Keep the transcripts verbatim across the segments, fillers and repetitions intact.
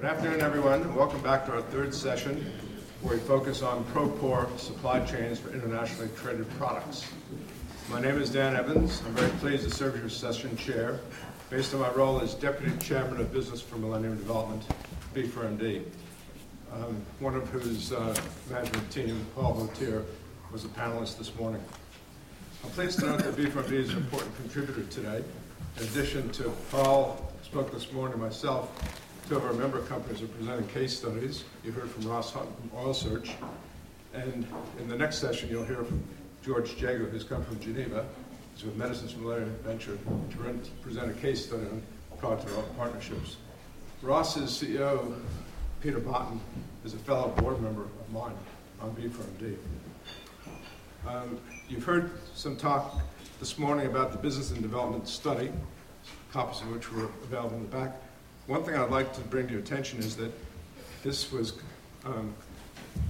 Good afternoon, everyone. Welcome back to our third session, where we focus on pro-poor supply chains for internationally traded products. My name is Dan Evans. I'm very pleased to serve as your session chair, based on my role as Deputy Chairman of Business for Millennium Development, B four M D, um, one of whose uh, management team, Paul Vautier, was a panelist this morning. I'm pleased to note that B four M D is an important contributor today. In addition to Paul, spoke this morning, myself, two of our member companies are presenting case studies. You heard from Ross Hunt from Oil Search. And in the next session, you'll hear from George Jago, who's come from Geneva. He's with Medicines for Malaria Venture to present a case study on product development partnerships. Ross's C E O, Peter Botten, is a fellow board member of mine on B four M D. Um, you've heard some talk this morning about the Business and Development Study, copies of which were available in the back. One thing I'd like to bring to your attention is that this was um,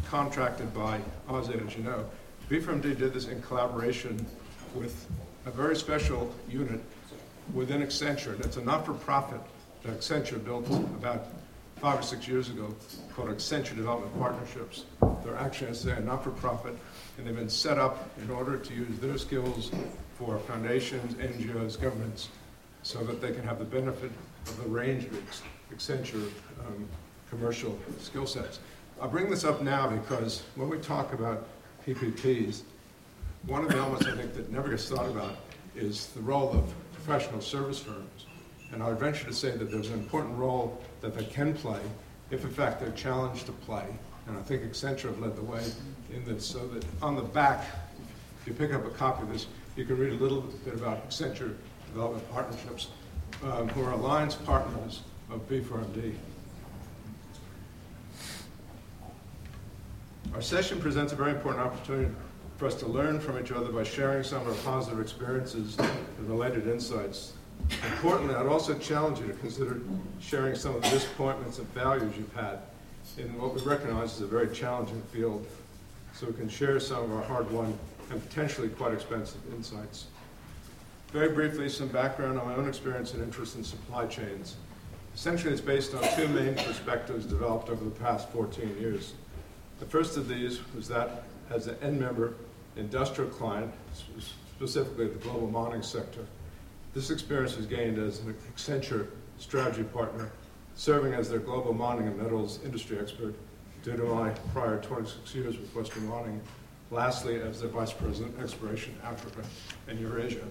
contracted by AusAID, as you know. B four M D did this in collaboration with a very special unit within Accenture. That's a not-for-profit that Accenture built about five or six years ago called Accenture Development Partnerships. They're actually, as I say, a not-for-profit, and they've been set up in order to use their skills for foundations, N G Os, governments, so that they can have the benefit of the range of Accenture um, commercial skill sets. I bring this up now because when we talk about P P Ps, one of the elements I think that never gets thought about is the role of professional service firms. And I would venture to say that there's an important role that they can play if, in fact, they're challenged to play. And I think Accenture have led the way in this, so that on the back, if you pick up a copy of this, you can read a little bit about Accenture Development Partnerships, Um, who are alliance partners of B four M D. Our session presents a very important opportunity for us to learn from each other by sharing some of our positive experiences and related insights. Importantly, I'd also challenge you to consider sharing some of the disappointments and failures you've had in what we recognize is a very challenging field, so we can share some of our hard-won and potentially quite expensive insights. Very briefly, some background on my own experience and interest in supply chains. Essentially, it's based on two main perspectives developed over the past fourteen years. The first of these was that as an end member industrial client, specifically the global mining sector. This experience was gained as an Accenture strategy partner, serving as their global mining and metals industry expert due to my prior twenty-six years with Western mining. Lastly, as their vice president, exploration Africa and Eurasia.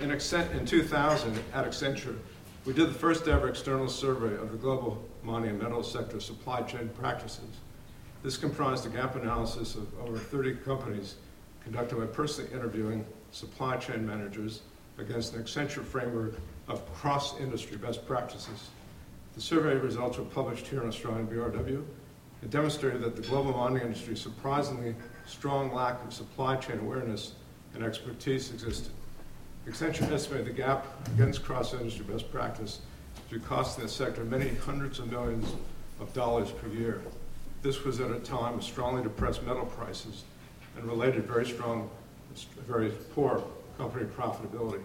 In two thousand, at Accenture, we did the first ever external survey of the global mining and metal sector supply chain practices. This comprised a gap analysis of over thirty companies conducted by personally interviewing supply chain managers against an Accenture framework of cross-industry best practices. The survey results were published here in Australia in B R W. It demonstrated that the global mining industry's surprisingly strong lack of supply chain awareness and expertise existed. Accenture estimated the gap against cross-industry best practice to be costing the sector many hundreds of millions of dollars per year. This was at a time of strongly depressed metal prices and related very strong, very poor company profitability.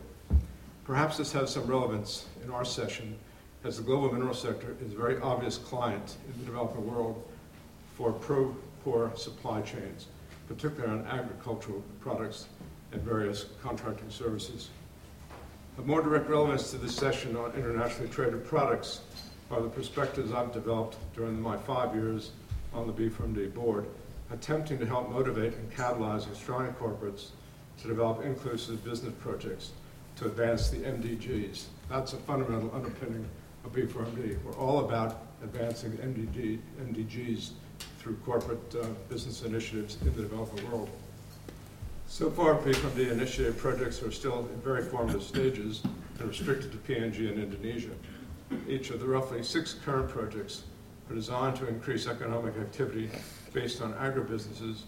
Perhaps this has some relevance in our session, as the global mineral sector is a very obvious client in the developing world for pro-poor supply chains, particularly on agricultural products and various contracting services. Of more direct relevance to this session on internationally traded products are the perspectives I've developed during my five years on the B four M D board, attempting to help motivate and catalyze Australian corporates to develop inclusive business projects to advance the M D Gs. That's a fundamental underpinning of B four M D. We're all about advancing M D G, M D Gs through corporate uh, business initiatives in the developing world. So far, B four M D initiated projects are still in very formative stages and restricted to P N G and Indonesia. Each of the roughly six current projects are designed to increase economic activity based on agribusinesses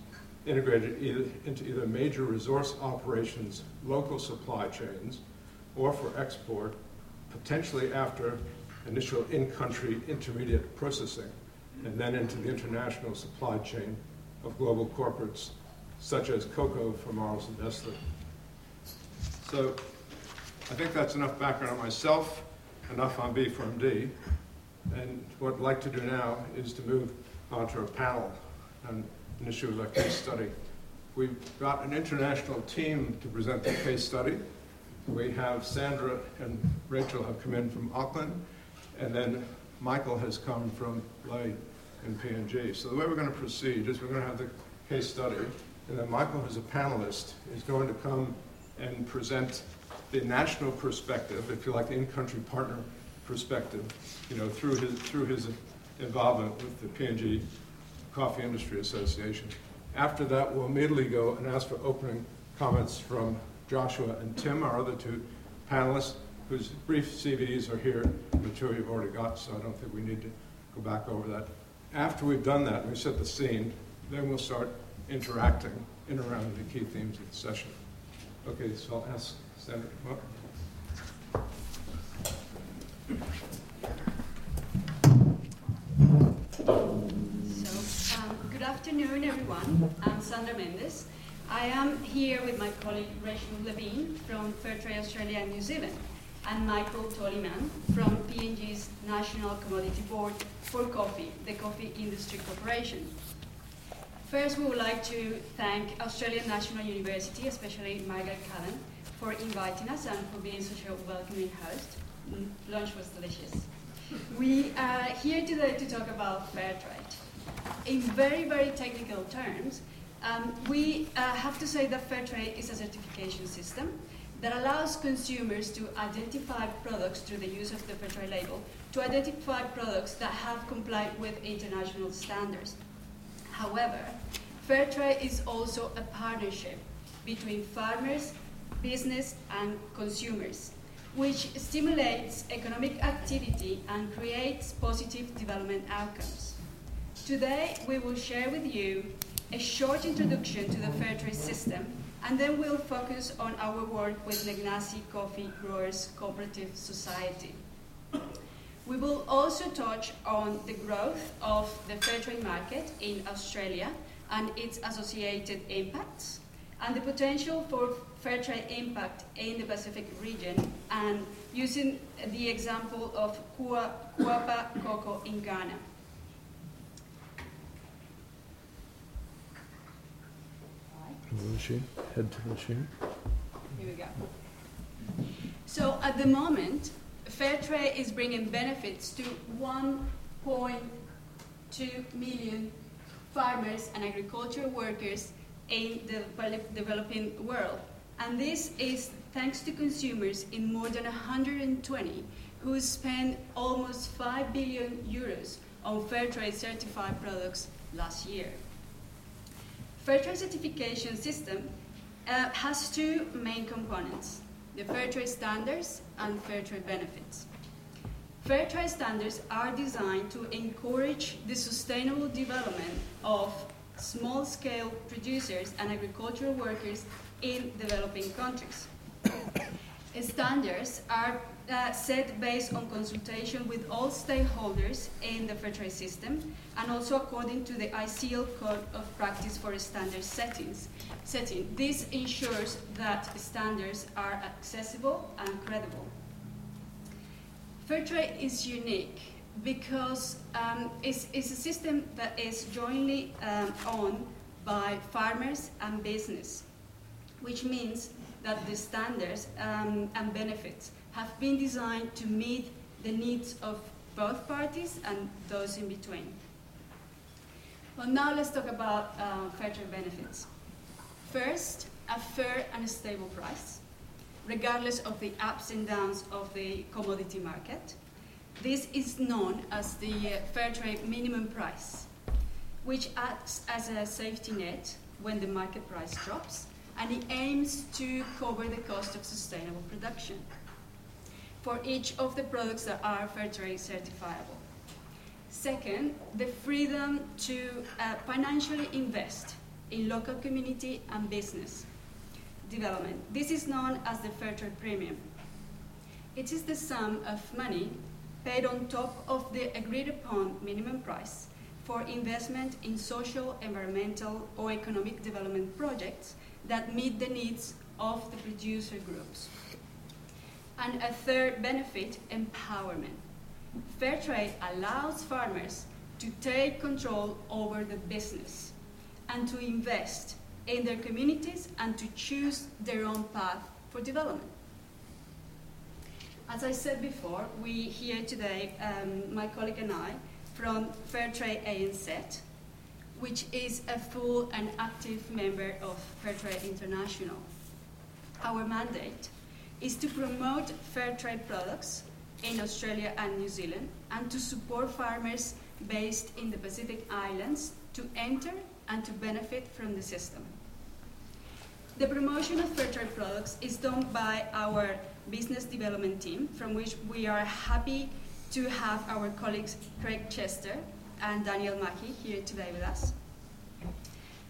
integrated either into either major resource operations, local supply chains, or for export, potentially after initial in-country intermediate processing, and then into the international supply chain of global corporates, such as Cocoa for Marles and Nestle. So I think that's enough background on myself. enough on B from D. And what I'd like to do now is to move onto a panel on an issue like case study. We've got an international team to present the case study. We have Sandra and Rachel have come in from Auckland, and then Michael has come from Lae and P N G. So the way we're going to proceed is we're going to have the case study, and then Michael, who's a panelist, is going to come and present the national perspective, if you like, the in-country partner perspective, you know, through his through his involvement with the P N G Coffee Industry Association. After that, we'll immediately go and ask for opening comments from Joshua and Tim, our other two panelists, whose brief C Vs are here, material you've already got, so I don't think we need to go back over that. After we've done that, we set the scene, then we'll start interacting in and around the key themes of the session. Okay, so I'll ask Sandra to come up. So, um, good afternoon, everyone. I'm Sandra Mendez. I am here with my colleague Rachel Levine from Fairtrade Australia and New Zealand, and Michael Toliman from P N G's National Commodity Board for Coffee, the Coffee Industry Corporation. First, we would like to thank Australian National University, especially Margaret Callan, for inviting us and for being such a welcoming host. Lunch was delicious. We are here today to talk about fair trade. In very, very technical terms, Um, we uh, have to say that fair trade is a certification system that allows consumers to identify products through the use of the fair trade label, to identify products that have complied with international standards. However, fair trade is also a partnership between farmers, business, and consumers, which stimulates economic activity and creates positive development outcomes. Today, we will share with you a short introduction to the fair trade system, and then we'll focus on our work with Neknasi Coffee Growers Cooperative Society. We will also touch on the growth of the fair trade market in Australia and its associated impacts, and the potential for fair trade impact in the Pacific region, and using the example of Kuapa Kokoo in Ghana. Machine, head to the machine. Here we go. So at the moment, fair trade is bringing benefits to one point two million farmers and agricultural workers in the developing world. And this is thanks to consumers in more than one hundred twenty who spend almost five billion euros on fair trade certified products last year. Fair trade certification system uh, has two main components, the fair trade standards and fair trade benefits. Fair trade standards are designed to encourage the sustainable development of small-scale producers and agricultural workers in developing countries. Standards are uh, set based on consultation with all stakeholders in the fair trade system, and also according to the I C L Code of Practice for Standard settings. setting. This ensures that standards are accessible and credible. Fair trade is unique because um, it's, it's a system that is jointly um, owned by farmers and business, which means that the standards um, and benefits have been designed to meet the needs of both parties and those in between. Well, now let's talk about uh, fair trade benefits. First, a fair and stable price, regardless of the ups and downs of the commodity market. This is known as the uh, fair trade minimum price, which acts as a safety net when the market price drops, and it aims to cover the cost of sustainable production for each of the products that are fair trade certifiable. Second, the freedom to uh, financially invest in local community and business development. This is known as the fair trade premium. It is the sum of money paid on top of the agreed upon minimum price for investment in social, environmental, or economic development projects that meet the needs of the producer groups. And a third benefit, empowerment. Fair trade allows farmers to take control over the business and to invest in their communities and to choose their own path for development. As I said before, we here today, um, my colleague and I, from Fairtrade A N Z, which is a full and active member of Fairtrade International. Our mandate is to promote fair trade products in Australia and New Zealand and to support farmers based in the Pacific Islands to enter and to benefit from the system. The promotion of fair trade products is done by our business development team, from which we are happy to have our colleagues Craig Chester and Daniel Mackey here today with us.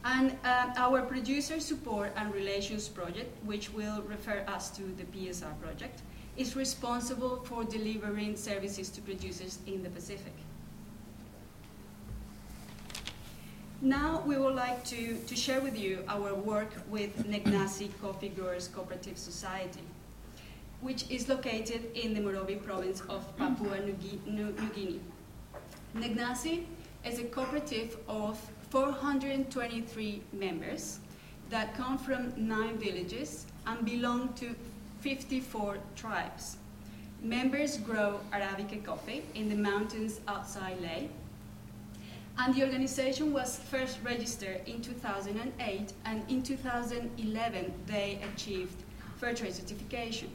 And uh, our producer support and relations project, which will refer us to the P S R project, is responsible for delivering services to producers in the Pacific. Now we would like to, to share with you our work with Neknasi Coffee Growers Cooperative Society, which is located in the Morobe province of Papua New Guinea. Neknasi is a cooperative of four hundred twenty-three members that come from nine villages and belong to fifty-four tribes. Members grow Arabica coffee in the mountains outside Lae, and the organization was first registered in two thousand eight, and in two thousand eleven they achieved Fairtrade certification.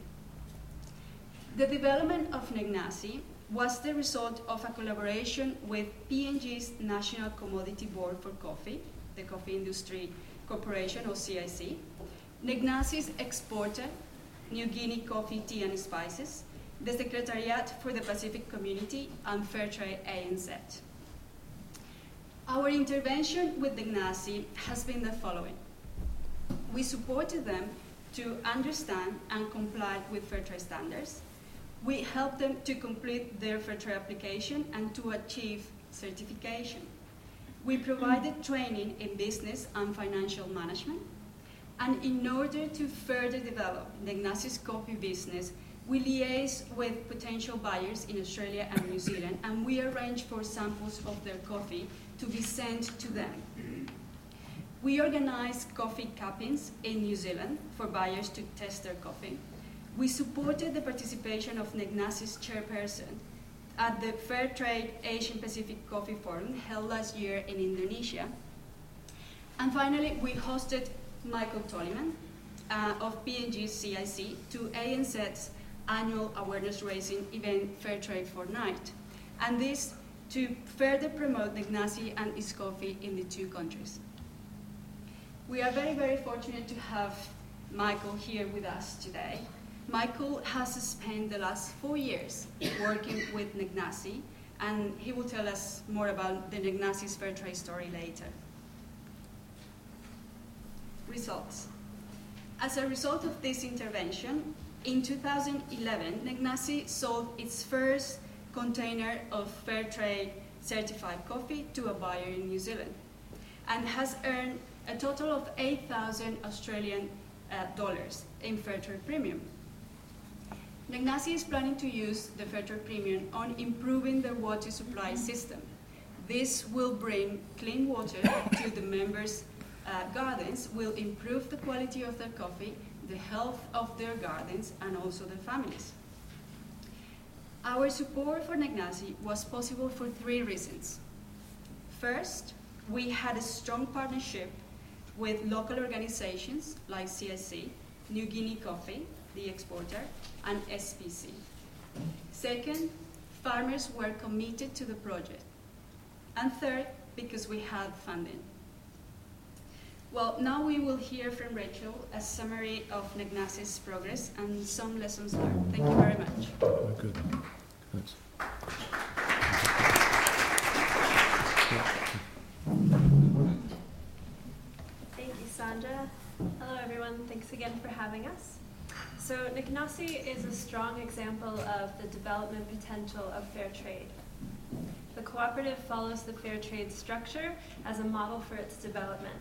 The development of Neknasi was the result of a collaboration with P N G's National Commodity Board for Coffee, the Coffee Industry Corporation, or C I C, Neknasi's exporter, New Guinea Coffee, Tea and Spices, the Secretariat for the Pacific Community, and Fairtrade A N Z. Our intervention with Neknasi has been the following. We supported them to understand and comply with Fairtrade standards. We helped them to complete their Fairtrade application and to achieve certification. We provided training in business and financial management. And in order to further develop Neknasi's coffee business, we liaise with potential buyers in Australia and New Zealand, and we arrange for samples of their coffee to be sent to them. We organize coffee cuppings in New Zealand for buyers to test their coffee. We supported the participation of Neknasi's chairperson at the Fair Trade Asian Pacific Coffee Forum held last year in Indonesia. And finally, we hosted Michael Toliman uh, of P N G C I C to A N Z's annual awareness raising event Fair Trade Fortnight, and this to further promote Neknasi and its coffee in the two countries. We are very, very fortunate to have Michael here with us today. Michael has spent the last four years working with Neknasi, and he will tell us more about the Neknasi's fair trade story later. Results. As a result of this intervention, in two thousand eleven, Neknasi sold its first container of fair trade certified coffee to a buyer in New Zealand, and has earned a total of eight thousand Australian uh, dollars in fair trade premium. Neknasi is planning to use the Fairtrade premium on improving the water supply system. This will bring clean water to the members' uh, gardens, will improve the quality of their coffee, the health of their gardens, and also their families. Our support for Neknasi was possible for three reasons. First, we had a strong partnership with local organizations like C I C, New Guinea Coffee, the exporter, and S P C. Second, farmers were committed to the project. And third, because we had funding. Well, now we will hear from Rachel a summary of Neknasi's progress and some lessons learned. Thank you very much. Oh, good. Thanks. Thank you, Sandra. Hello, everyone. Thanks again for having us. So Neknasi is a strong example of the development potential of fair trade. The cooperative follows the fair trade structure as a model for its development.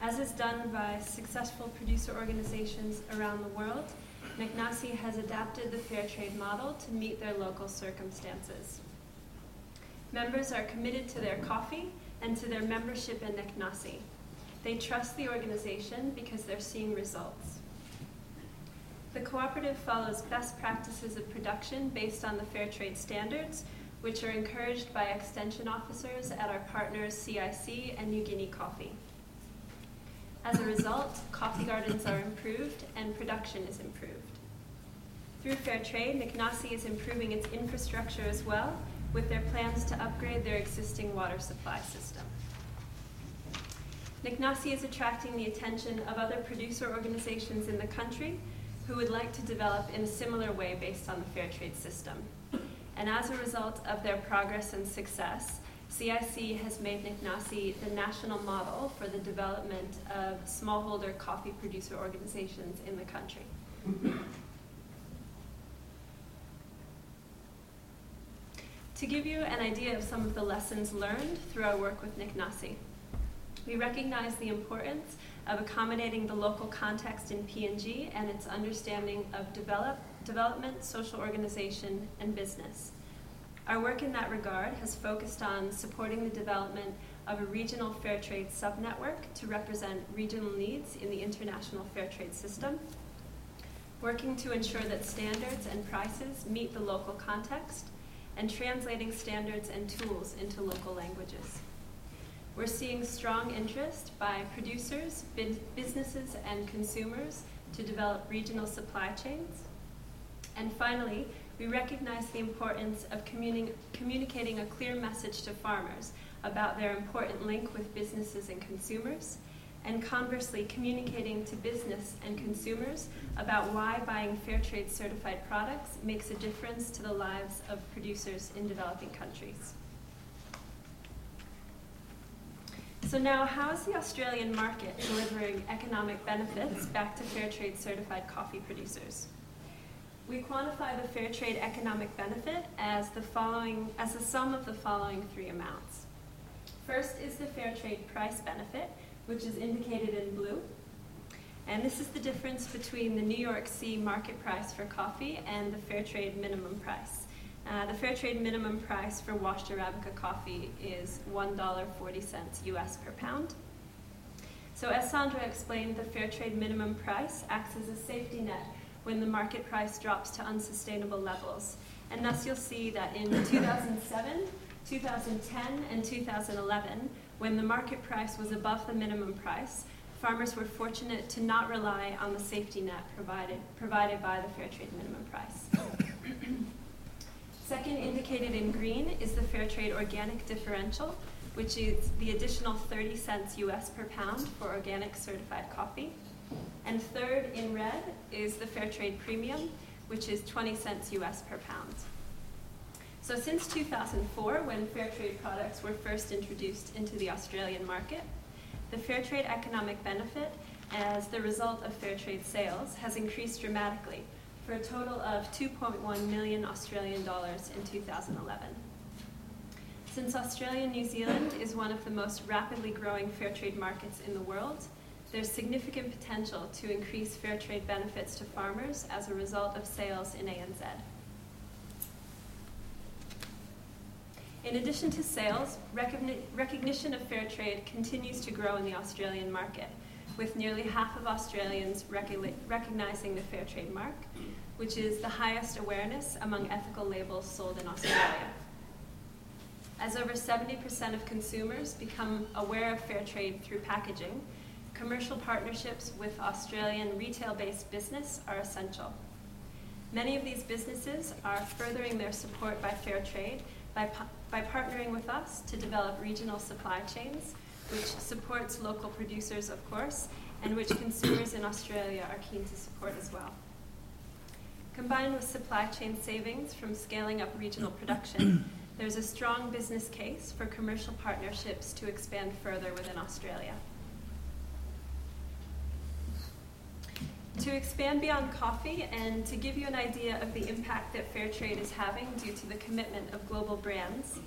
As is done by successful producer organizations around the world, Neknasi has adapted the fair trade model to meet their local circumstances. Members are committed to their coffee and to their membership in Neknasi. They trust the organization because they're seeing results. The cooperative follows best practices of production based on the fair trade standards, which are encouraged by extension officers at our partners C I C and New Guinea Coffee. As a result, coffee gardens are improved and production is improved. Through fair trade, Neknasi is improving its infrastructure as well, with their plans to upgrade their existing water supply system. Neknasi is attracting the attention of other producer organizations in the country who would like to develop in a similar way based on the fair trade system. And as a result of their progress and success, C I C has made Neknasi the national model for the development of smallholder coffee producer organizations in the country. To give you an idea of some of the lessons learned through our work with Neknasi, we recognize the importance of accommodating the local context in P N G and its understanding of develop, development, social organization, and business. Our work in that regard has focused on supporting the development of a regional fair trade subnetwork to represent regional needs in the international fair trade system, working to ensure that standards and prices meet the local context, and translating standards and tools into local languages. We're seeing strong interest by producers, bin- businesses, and consumers to develop regional supply chains. And finally, we recognize the importance of communi- communicating a clear message to farmers about their important link with businesses and consumers, and conversely communicating to business and consumers about why buying fair trade certified products makes a difference to the lives of producers in developing countries. So now, how is the Australian market delivering economic benefits back to fair trade certified coffee producers? We quantify the fair trade economic benefit as the following, as the sum of the following three amounts. First is the fair trade price benefit, which is indicated in blue. And this is the difference between the New York C market price for coffee and the fair trade minimum price. Uh, the fair trade minimum price for washed Arabica coffee is one dollar and forty cents U S per pound. So as Sandra explained, the fair trade minimum price acts as a safety net when the market price drops to unsustainable levels. And thus you'll see that in two thousand seven, two thousand ten, and two thousand eleven, when the market price was above the minimum price, farmers were fortunate to not rely on the safety net provided, provided by the fair trade minimum price. Second, indicated in green, is the fair trade organic differential, which is the additional thirty cents U S per pound for organic certified coffee. And third, in red, is the fair trade premium, which is twenty cents U S per pound. So since two thousand four, when fair trade products were first introduced into the Australian market, the fair trade economic benefit as the result of fair trade sales has increased dramatically, for a total of two point one million Australian dollars in two thousand eleven. Since Australia and New Zealand is one of the most rapidly growing fair trade markets in the world, there's significant potential to increase fair trade benefits to farmers as a result of sales in A N Z. In addition to sales, recogni- recognition of fair trade continues to grow in the Australian market, with nearly half of Australians recogni- recognizing the fair trade mark, which is the highest awareness among ethical labels sold in Australia. As over seventy percent of consumers become aware of fair trade through packaging, commercial partnerships with Australian retail-based business are essential. Many of these businesses are furthering their support by fair trade by, pa- by partnering with us to develop regional supply chains, which supports local producers, of course, and which consumers in Australia are keen to support as well. Combined with supply chain savings from scaling up regional production, there's a strong business case for commercial partnerships to expand further within Australia. To expand beyond coffee and to give you an idea of the impact that fair trade is having due to the commitment of global brands,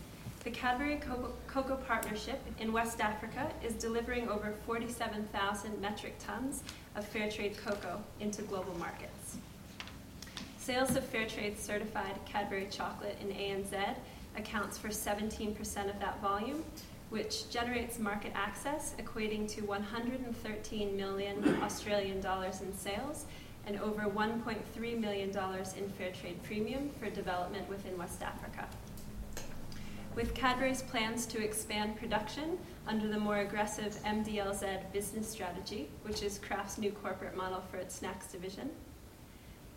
the Cadbury Cocoa Partnership in West Africa is delivering over forty-seven thousand metric tons of fair trade cocoa into global markets. Sales of Fairtrade certified Cadbury chocolate in A N Z accounts for seventeen percent of that volume, which generates market access equating to one hundred thirteen million Australian dollars in sales and over one point three million dollars in fair trade premium for development within West Africa. With Cadbury's plans to expand production under the more aggressive M D L Z business strategy, which is Kraft's new corporate model for its snacks division,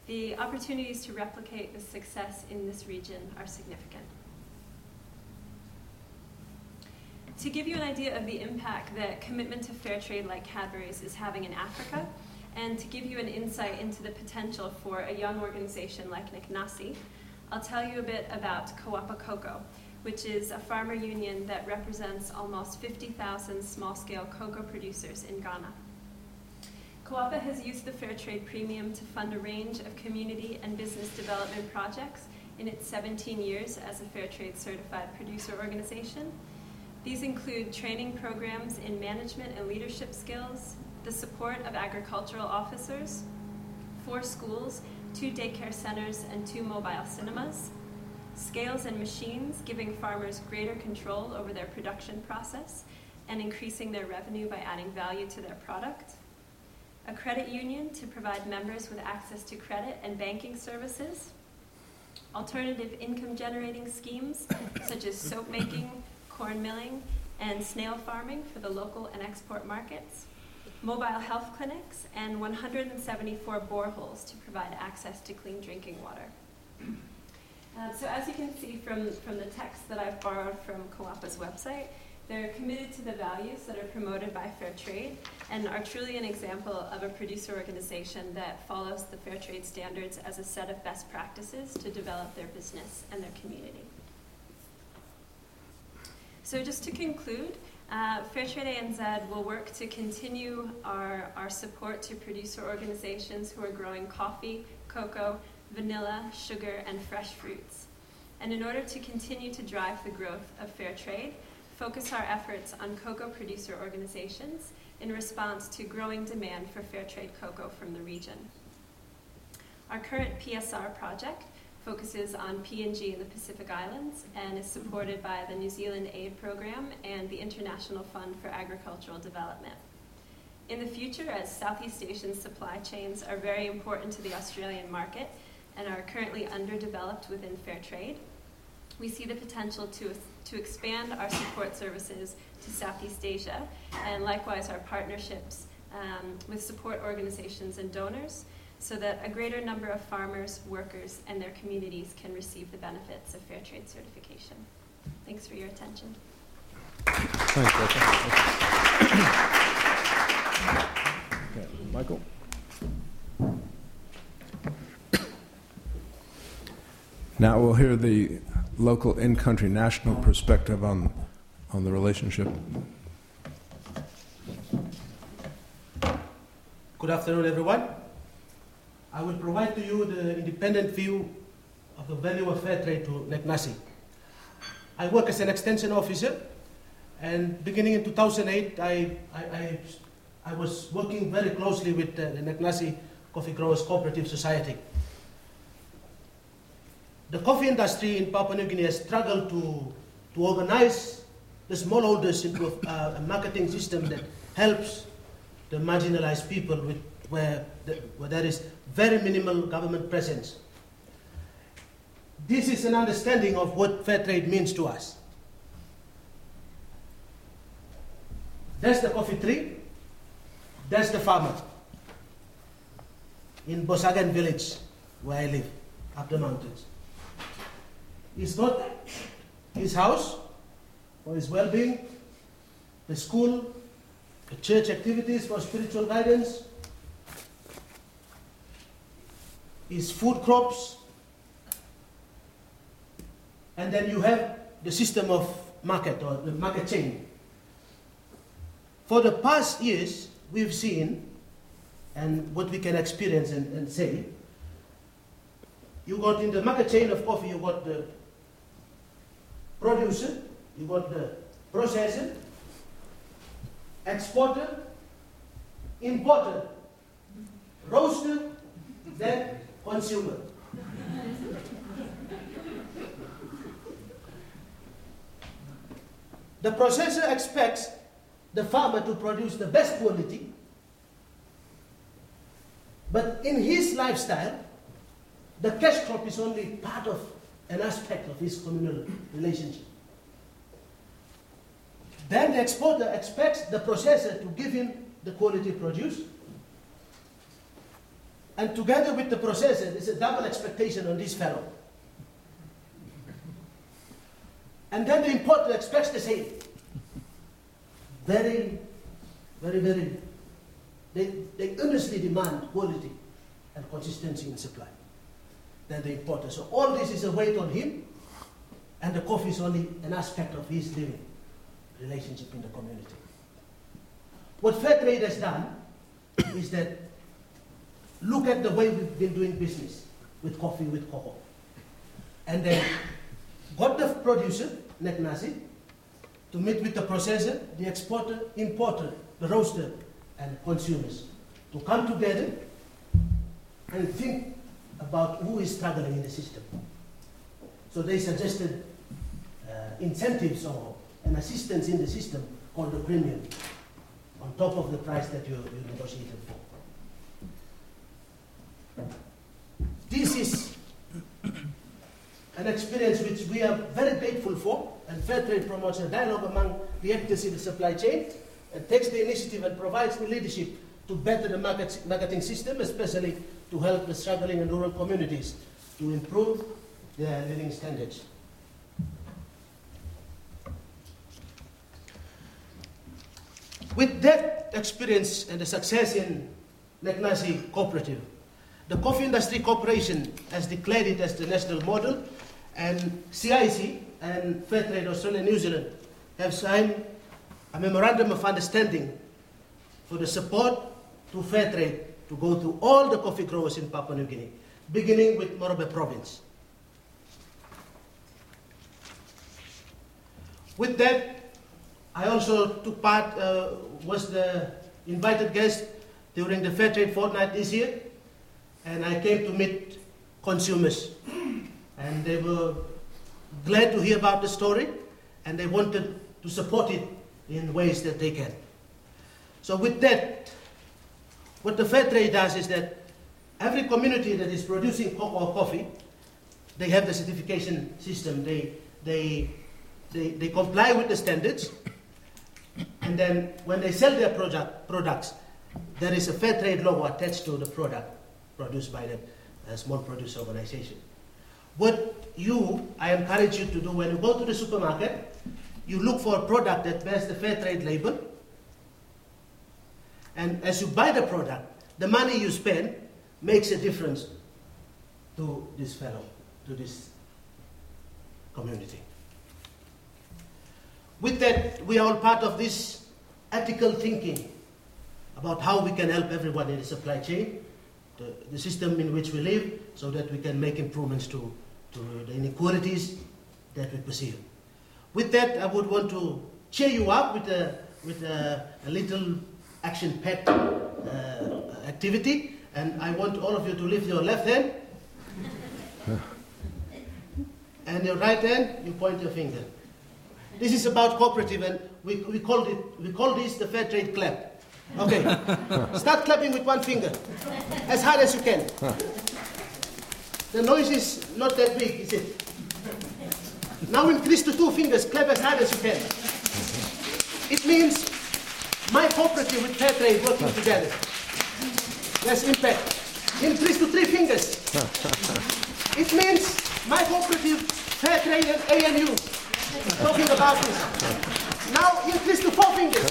the opportunities to replicate the success in this region are significant. To give you an idea of the impact that commitment to fair trade like Cadbury's is having in Africa, and to give you an insight into the potential for a young organization like Neknasi, I'll tell you a bit about Kuapa Kokoo, which is a farmer union that represents almost fifty thousand small-scale cocoa producers in Ghana. Kuapa has used the fair trade premium to fund a range of community and business development projects in its seventeen years as a fair trade certified producer organization. These include training programs in management and leadership skills, the support of agricultural officers, four schools, two daycare centers, and two mobile cinemas, scales and machines giving farmers greater control over their production process and increasing their revenue by adding value to their product, a credit union to provide members with access to credit and banking services, alternative income generating schemes such as soap making, corn milling, and snail farming for the local and export markets, mobile health clinics, and one hundred seventy-four boreholes to provide access to clean drinking water. Uh, so as you can see from, from the text that I've borrowed from Kuapa's website, they're committed to the values that are promoted by fair trade and are truly an example of a producer organization that follows the fair trade standards as a set of best practices to develop their business and their community. So just to conclude, Uh, Fairtrade A N Z will work to continue our, our support to producer organizations who are growing coffee, cocoa, vanilla, sugar, and fresh fruits. And in order to continue to drive the growth of fair trade, focus our efforts on cocoa producer organizations in response to growing demand for fair trade cocoa from the region. Our current P S R project focuses on P N G in the Pacific Islands and is supported by the New Zealand Aid Program and the International Fund for Agricultural Development. In the future, as Southeast Asian supply chains are very important to the Australian market and are currently underdeveloped within fair trade, we see the potential to, to expand our support services to Southeast Asia and likewise our partnerships um, with support organizations and donors, so that a greater number of farmers, workers, and their communities can receive the benefits of fair trade certification. Thanks for your attention. Thanks, Rachel. Okay, Michael. Now we'll hear the local, in-country, national perspective on on the relationship. Good afternoon, everyone. I will provide to you the independent view of the value of fair trade to Neknasi. I work as an extension officer, and beginning in two thousand eight, I, I, I, I was working very closely with the Neknasi Coffee Growers Cooperative Society. The coffee industry in Papua New Guinea has struggled to, to organize the smallholders into a, a marketing system that helps the marginalized people with Where, the, where there is very minimal government presence. This is an understanding of what fair trade means to us. That's the coffee tree, that's the farmer in Bosagan village where I live, up the mountains. He's got his house for his well-being, the school, the church activities for spiritual guidance, is food crops, and then you have the system of market or the market chain. For the past years, we've seen, and what we can experience and, and say, you got in the market chain of coffee, you got the producer, you got the processor, exporter, importer, roaster, then consumer. The processor expects the farmer to produce the best quality, but in his lifestyle, the cash crop is only part of an aspect of his communal relationship. Then the exporter expects the processor to give him the quality produce, and together with the processor, there's a double expectation on this fellow. And then the importer expects the same. Very, very, very, they, they earnestly demand quality and consistency in supply. Then the importer. So all this is a weight on him, and the coffee is only an aspect of his living relationship in the community. What Fair Trade has done is that look at the way we've been doing business with coffee, with cocoa. And then got the producer, Neknasi, to meet with the processor, the exporter, importer, the roaster, and consumers to come together and think about who is struggling in the system. So they suggested uh, incentives or an assistance in the system called the premium on top of the price that you, you negotiated for. This is an experience which we are very grateful for, and Fairtrade promotes a dialogue among the actors in the supply chain and takes the initiative and provides the leadership to better the market, marketing system, especially to help the struggling and rural communities to improve their living standards. With that experience and the success in Neknasi Cooperative, the Coffee Industry Corporation has declared it as the national model, and C I C and Fairtrade Australia and New Zealand have signed a memorandum of understanding for the support to Fairtrade to go to all the coffee growers in Papua New Guinea, beginning with Morobe Province. With that, I also took part, uh, was the invited guest during the Fair Trade Fortnight this year, and I came to meet consumers. And they were glad to hear about the story, and they wanted to support it in ways that they can. So with that, what the Fair Trade does is that every community that is producing cocoa or coffee, they have the certification system. They, they, they, they comply with the standards, and then when they sell their product, products, there is a Fair Trade logo attached to the product produced by the uh, small producer organization. What you, I encourage you to do when you go to the supermarket, you look for a product that bears the Fair Trade label. And as you buy the product, the money you spend makes a difference to this fellow, to this community. With that, we are all part of this ethical thinking about how we can help everyone in the supply chain, the, the system in which we live, so that we can make improvements to, to the inequalities that we perceive. With that, I would want to cheer you up with a, with a, a little action-packed uh, activity, and I want all of you to lift your left hand and your right hand, you point your finger. This is about cooperative, and we, we called it, we call this the Fair Trade Clap. Okay, start clapping with one finger, as hard as you can. The noise is not that big, is it? Now increase to two fingers, clap as hard as you can. It means my cooperative with Fairtrade working together. That's impact. Increase to three fingers. It means my cooperative, Fairtrade and A N U talking about this. Now increase to four fingers.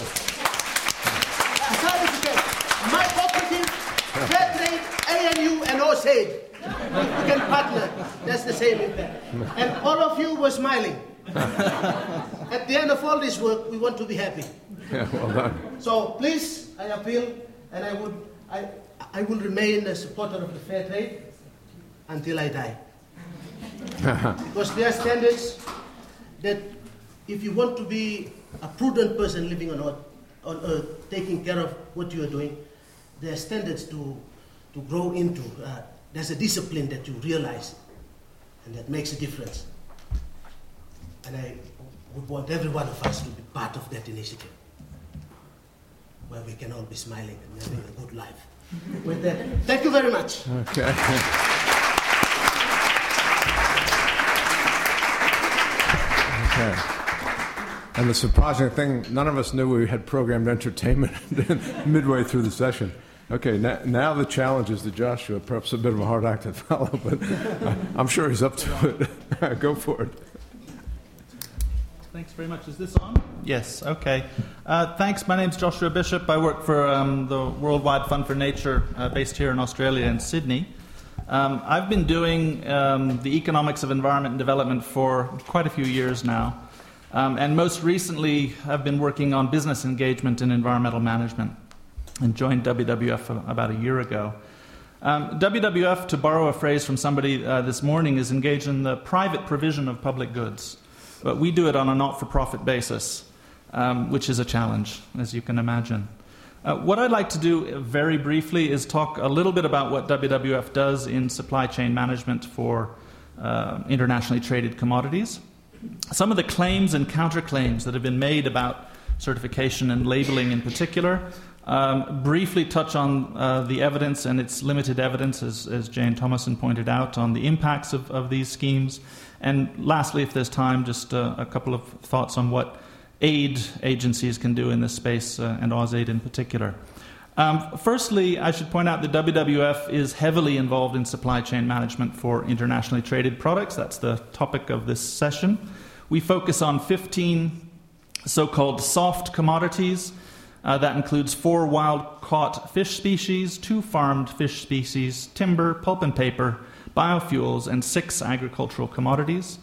As hard as you can. My cooperative, Fairtrade, A N U and AusAID. You can partner. That's the same impact. And all of you were smiling. At the end of all this work, we want to be happy. Yeah, well done. So please, I appeal, and I would, I, I will remain a supporter of the Fair Trade until I die. Because there are standards that, if you want to be a prudent person living on earth, on earth, taking care of what you are doing, there are standards to, to grow into. Uh, there's a discipline that you realize and that makes a difference. And I would want every one of us to be part of that initiative, where we can all be smiling and having a good life. With that, thank you very much. Okay. Okay. And the surprising thing, none of us knew we had programmed entertainment midway through the session. Okay, now, now the challenge is to Joshua, perhaps a bit of a hard act to follow, but I'm sure he's up to it. Go for it. Thanks very much. Is this on? Yes. Okay. Uh, thanks. My name's Joshua Bishop. I work for um, the Worldwide Fund for Nature, uh, based here in Australia in Sydney. Um, I've been doing um, the economics of environment and development for quite a few years now. Um, and most recently, I've been working on business engagement in environmental management and joined W W F about a year ago. Um, W W F, to borrow a phrase from somebody uh, this morning, is engaged in the private provision of public goods. But we do it on a not-for-profit basis, um, which is a challenge, as you can imagine. Uh, what I'd like to do very briefly is talk a little bit about what W W F does in supply chain management for uh, internationally traded commodities. Some of the claims and counterclaims that have been made about certification and labeling in particular, um, briefly touch on uh, the evidence and its limited evidence, as, as Jane Thomason pointed out, on the impacts of, of these schemes. And lastly, if there's time, just uh, a couple of thoughts on what aid agencies can do in this space, uh, and AusAID in particular. Um, firstly, I should point out that W W F is heavily involved in supply chain management for internationally traded products. That's the topic of this session. We focus on fifteen so-called soft commodities. Uh, that includes four wild-caught fish species, two farmed fish species, timber, pulp and paper, biofuels, and six agricultural commodities.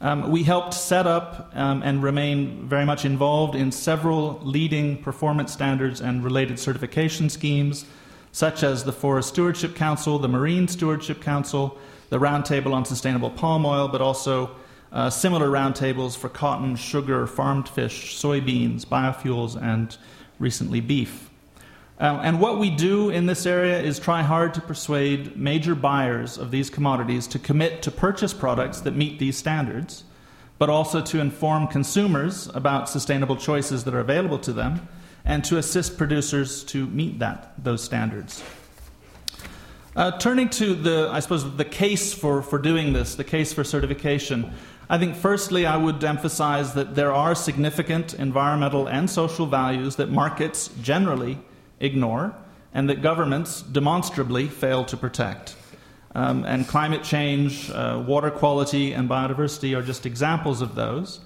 Um, we helped set up um, and remain very much involved in several leading performance standards and related certification schemes, such as the Forest Stewardship Council, the Marine Stewardship Council, the Roundtable on Sustainable Palm Oil, but also uh, similar roundtables for cotton, sugar, farmed fish, soybeans, biofuels, and recently beef. Uh, and what we do in this area is try hard to persuade major buyers of these commodities to commit to purchase products that meet these standards, but also to inform consumers about sustainable choices that are available to them, and to assist producers to meet that those standards. Uh, turning to the, I suppose, the case for, for doing this, the case for certification, I think firstly I would emphasize that there are significant environmental and social values that markets generally ignore, and that governments demonstrably fail to protect. Um, and climate change, uh, water quality, and biodiversity are just examples of those.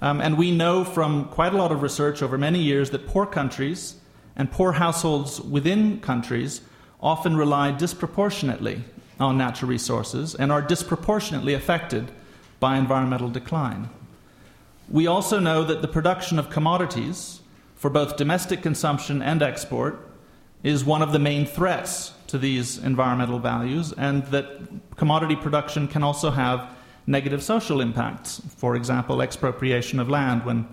Um, and we know from quite a lot of research over many years that poor countries and poor households within countries often rely disproportionately on natural resources and are disproportionately affected by environmental decline. We also know that the production of commodities for both domestic consumption and export is one of the main threats to these environmental values, and that commodity production can also have negative social impacts. For example, expropriation of land when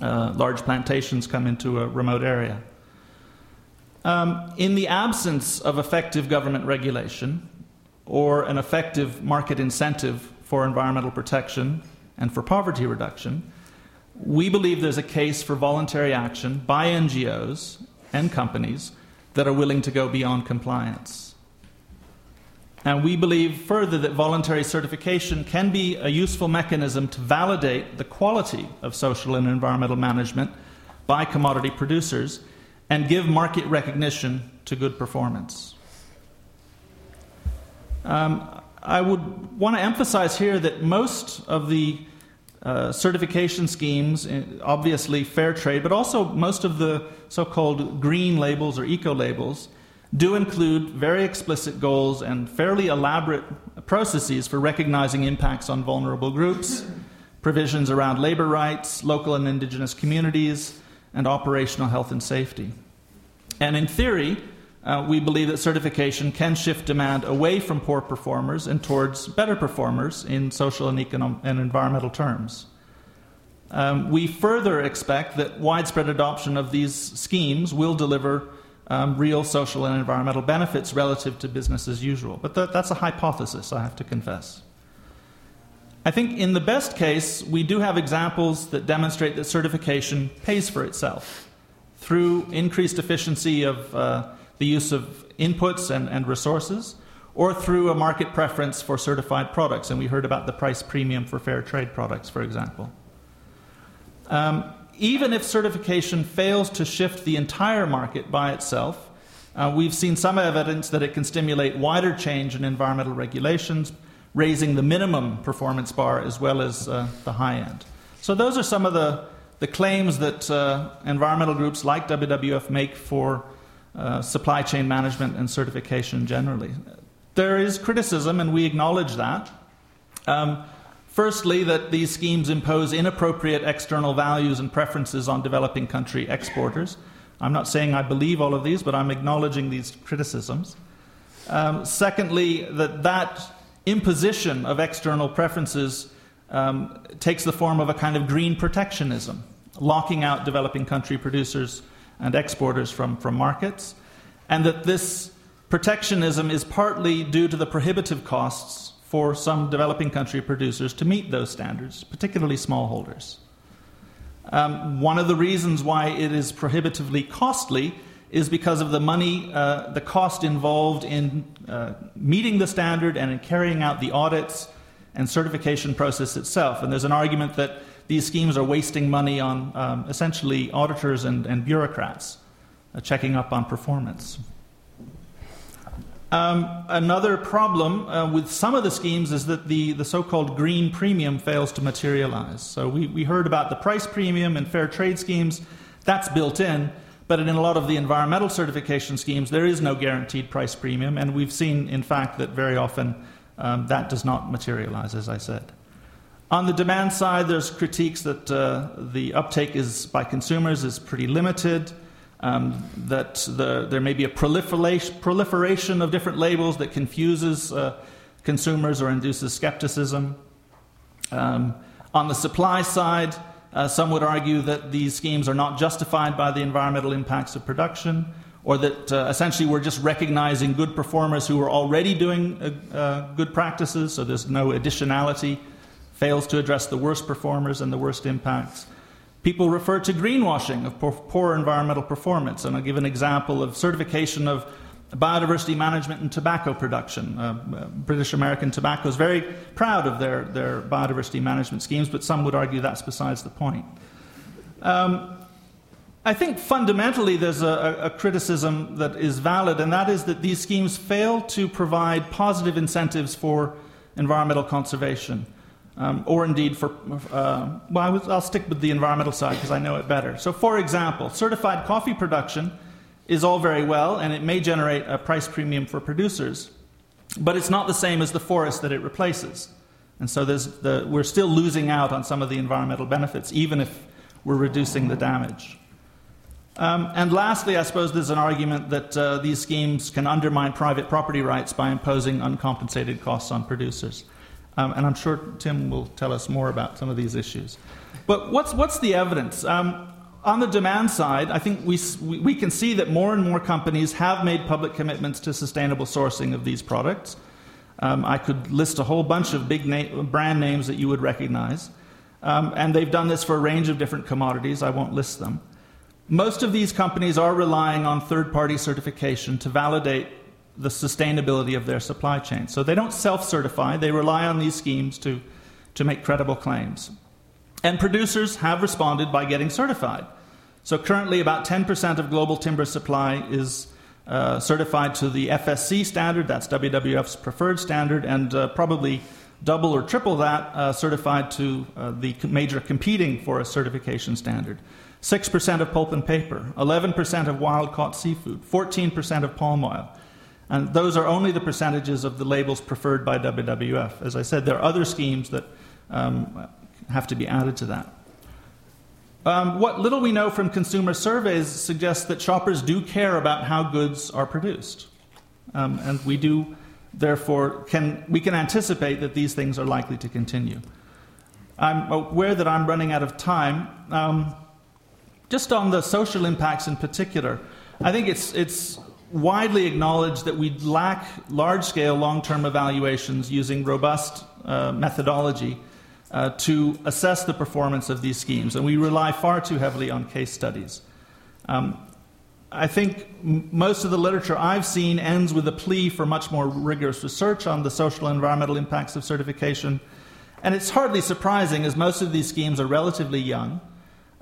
uh, large plantations come into a remote area. Um, in the absence of effective government regulation or an effective market incentive for environmental protection and for poverty reduction, we believe there's a case for voluntary action by N G Os and companies that are willing to go beyond compliance. And we believe further that voluntary certification can be a useful mechanism to validate the quality of social and environmental management by commodity producers and give market recognition to good performance. Um, I would want to emphasize here that most of the Uh, certification schemes, obviously fair trade, but also most of the so-called green labels or eco-labels, do include very explicit goals and fairly elaborate processes for recognizing impacts on vulnerable groups, provisions around labor rights, local and indigenous communities, and operational health and safety. And in theory, uh, we believe that certification can shift demand away from poor performers and towards better performers in social and economic and environmental terms. Um, we further expect that widespread adoption of these schemes will deliver um, real social and environmental benefits relative to business as usual. But th- that's a hypothesis, I have to confess. I think in the best case, we do have examples that demonstrate that certification pays for itself through increased efficiency of uh, the use of inputs and, and resources, or through a market preference for certified products. And we heard about the price premium for fair trade products, for example. Um, even if certification fails to shift the entire market by itself, uh, we've seen some evidence that it can stimulate wider change in environmental regulations, raising the minimum performance bar as well as uh, the high end. So those are some of the, the claims that uh, environmental groups like W W F make for uh, supply chain management and certification generally. There is criticism, and we acknowledge that. Um, firstly, that these schemes impose inappropriate external values and preferences on developing country exporters. I'm not saying I believe all of these, but I'm acknowledging these criticisms. Um, secondly, that that imposition of external preferences um, takes the form of a kind of green protectionism, locking out developing country producers and exporters from, from markets, and that this protectionism is partly due to the prohibitive costs for some developing country producers to meet those standards, particularly smallholders. Um, one of the reasons why it is prohibitively costly is because of the money, uh, the cost involved in uh, meeting the standard and in carrying out the audits and certification process itself. And there's an argument that these schemes are wasting money on um, essentially auditors and, and bureaucrats uh, checking up on performance. Um, another problem uh, with some of the schemes is that the, the so-called green premium fails to materialize. So we, we heard about the price premium and fair trade schemes. That's built in. But in a lot of the environmental certification schemes, there is no guaranteed price premium, and we've seen, in fact, that very often um, that does not materialize, as I said. On the demand side, there's critiques that uh, the uptake is by consumers is pretty limited, um, that the, there may be a proliferation, proliferation of different labels that confuses uh, consumers or induces skepticism. Um, on the supply side, Uh, some would argue that these schemes are not justified by the environmental impacts of production, or that uh, essentially we're just recognizing good performers who are already doing uh, uh, good practices, so there's no additionality, fails to address the worst performers and the worst impacts. People refer to greenwashing of poor, poor environmental performance, and I'll give an example of certification of biodiversity management and tobacco production. Uh, British American Tobacco is very proud of their, their biodiversity management schemes, but some would argue that's besides the point. Um, I think fundamentally there's a, a criticism that is valid, and that is that these schemes fail to provide positive incentives for environmental conservation, um, or indeed for, uh, well, I was, I'll stick with the environmental side because I know it better. So, for example, certified coffee production is all very well, and it may generate a price premium for producers, but it's not the same as the forest that it replaces. And so there's the, we're still losing out on some of the environmental benefits, even if we're reducing the damage. Um, and lastly, I suppose there's an argument that uh, these schemes can undermine private property rights by imposing uncompensated costs on producers. Um, and I'm sure Tim will tell us more about some of these issues. But what's, what's the evidence? Um, On the demand side, I think we, we can see that more and more companies have made public commitments to sustainable sourcing of these products. Um, I could list a whole bunch of big na- brand names that you would recognize. Um, and they've done this for a range of different commodities. I won't list them. Most of these companies are relying on third-party certification to validate the sustainability of their supply chain. So they don't self-certify. They rely on these schemes to, to make credible claims. And producers have responded by getting certified. So currently about ten percent of global timber supply is uh, certified to the F S C standard, that's W W F's preferred standard, and uh, probably double or triple that uh, certified to uh, the major competing forest certification standard. six percent of pulp and paper, eleven percent of wild-caught seafood, fourteen percent of palm oil. And those are only the percentages of the labels preferred by W W F. As I said, there are other schemes that um, have to be added to that. Um, what little we know from consumer surveys suggests that shoppers do care about how goods are produced. Um, and we do, therefore, can, we can anticipate that these things are likely to continue. I'm aware that I'm running out of time. Um, just on the social impacts in particular, I think it's, it's widely acknowledged that we lack large-scale long-term evaluations using robust uh, methodology uh, to assess the performance of these schemes, and we rely far too heavily on case studies. Um, I think m- most of the literature I've seen ends with a plea for much more rigorous research on the social and environmental impacts of certification, and it's hardly surprising as most of these schemes are relatively young,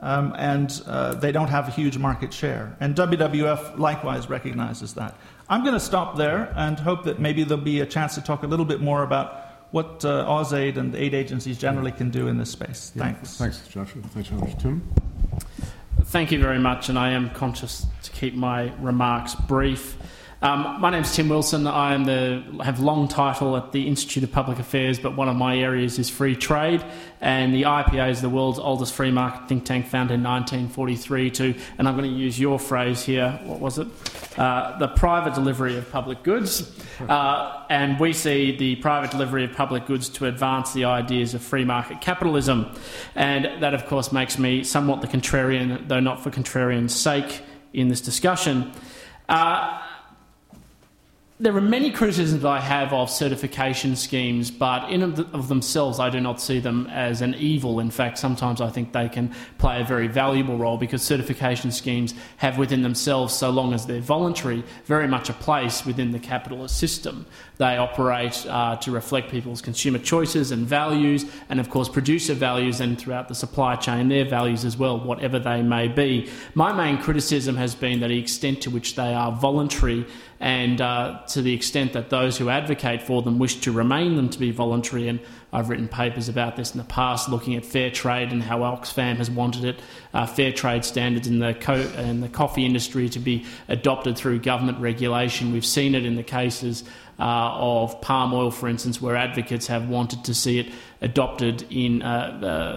um, and uh, they don't have a huge market share, and W W F likewise recognizes that. I'm going to stop there and hope that maybe there'll be a chance to talk a little bit more about what uh, AusAID and aid agencies generally can do in this space. Yeah. Thanks. Thanks, Joshua. Thanks very much, Tim. Thank you very much, and I am conscious to keep my remarks brief. Um, my name's Tim Wilson. I am the have long title at the Institute of Public Affairs, but one of my areas is free trade, and the I P A is the world's oldest free market think tank, founded in nineteen forty-three to, and I'm going to use your phrase here, what was it? Uh, the private delivery of public goods. Uh, and we see the private delivery of public goods to advance the ideas of free market capitalism. And that, of course, makes me somewhat the contrarian, though not for contrarian's sake, in this discussion. Uh, There are many criticisms I have of certification schemes, but in and of themselves I do not see them as an evil. In fact, sometimes I think they can play a very valuable role, because certification schemes have within themselves, so long as they're voluntary, very much a place within the capitalist system. They operate uh, to reflect people's consumer choices and values, and of course producer values, and throughout the supply chain their values as well, whatever they may be. My main criticism has been that the extent to which they are voluntary, and uh, to the extent that those who advocate for them wish to remain them to be voluntary, and I've written papers about this in the past, looking at fair trade and how Oxfam has wanted it, uh, fair trade standards in the, co- in the coffee industry to be adopted through government regulation. We've seen it in the cases uh, of palm oil, for instance, where advocates have wanted to see it adopted in uh,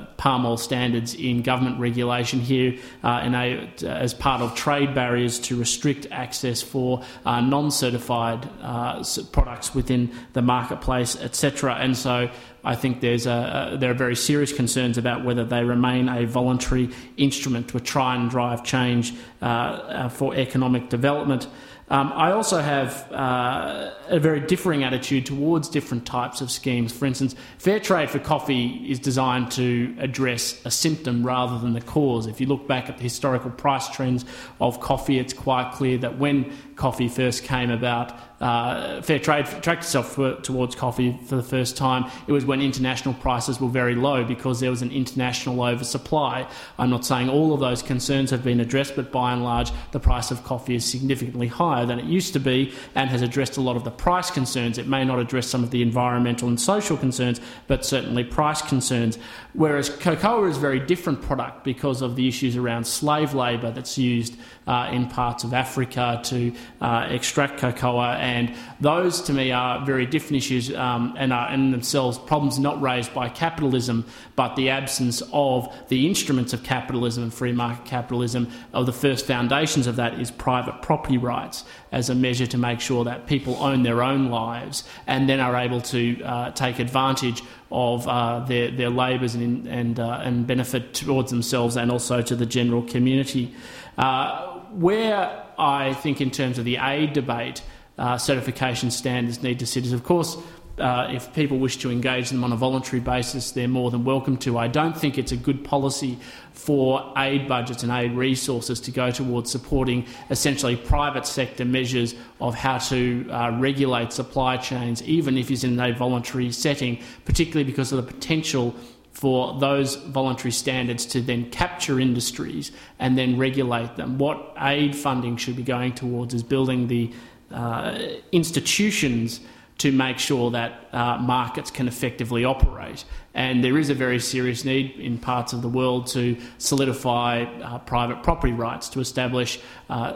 uh, palm oil standards in government regulation here uh, in a, as part of trade barriers to restrict access for uh, non-certified uh, products within the marketplace, et cetera. And so I think there's a, uh, there are very serious concerns about whether they remain a voluntary instrument to try and drive change uh, uh, for economic development. Um, I also have uh, a very differing attitude towards different types of schemes. For instance, fair trade for coffee is designed to address a symptom rather than the cause. If you look back at the historical price trends of coffee, it's quite clear that when coffee first came about, uh, fair trade tracked itself for, towards coffee for the first time. It was when international prices were very low, because there was an international oversupply. I'm not saying all of those concerns have been addressed, but by and large, the price of coffee is significantly higher than it used to be, and has addressed a lot of the price concerns. It may not address some of the environmental and social concerns, but certainly price concerns. Whereas cocoa is a very different product because of the issues around slave labour that's used uh, in parts of Africa to uh, extract cocoa, and those to me are very different issues um, and are in themselves problems not raised by capitalism, but the absence of the instruments of capitalism and free market capitalism. Of the first foundations of that is private property rights, as a measure to make sure that people own their own lives and then are able to uh, take advantage of uh, their, their labours and, and, uh, and benefit towards themselves and also to the general community. Uh, where I think in terms of the aid debate, uh, certification standards need to sit is, of course, Uh, if people wish to engage them on a voluntary basis, they're more than welcome to. I don't think it's a good policy for aid budgets and aid resources to go towards supporting essentially private sector measures of how to uh, regulate supply chains, even if it's in a voluntary setting, particularly because of the potential for those voluntary standards to then capture industries and then regulate them. What aid funding should be going towards is building the uh, institutions to make sure that uh, markets can effectively operate. And there is a very serious need in parts of the world to solidify uh, private property rights, to establish uh,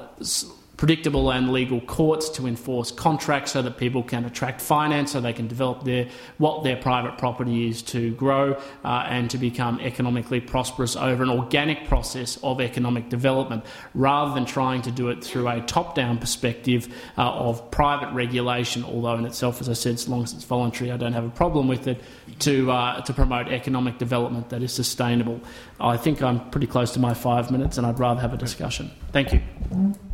predictable and legal courts to enforce contracts so that people can attract finance, so they can develop their what their private property is to grow uh, and to become economically prosperous over an organic process of economic development, rather than trying to do it through a top-down perspective uh, of private regulation, although in itself, as I said, as long as it's voluntary, I don't have a problem with it, to, uh, to promote economic development that is sustainable. I think I'm pretty close to my five minutes, and I'd rather have a discussion. Thank you.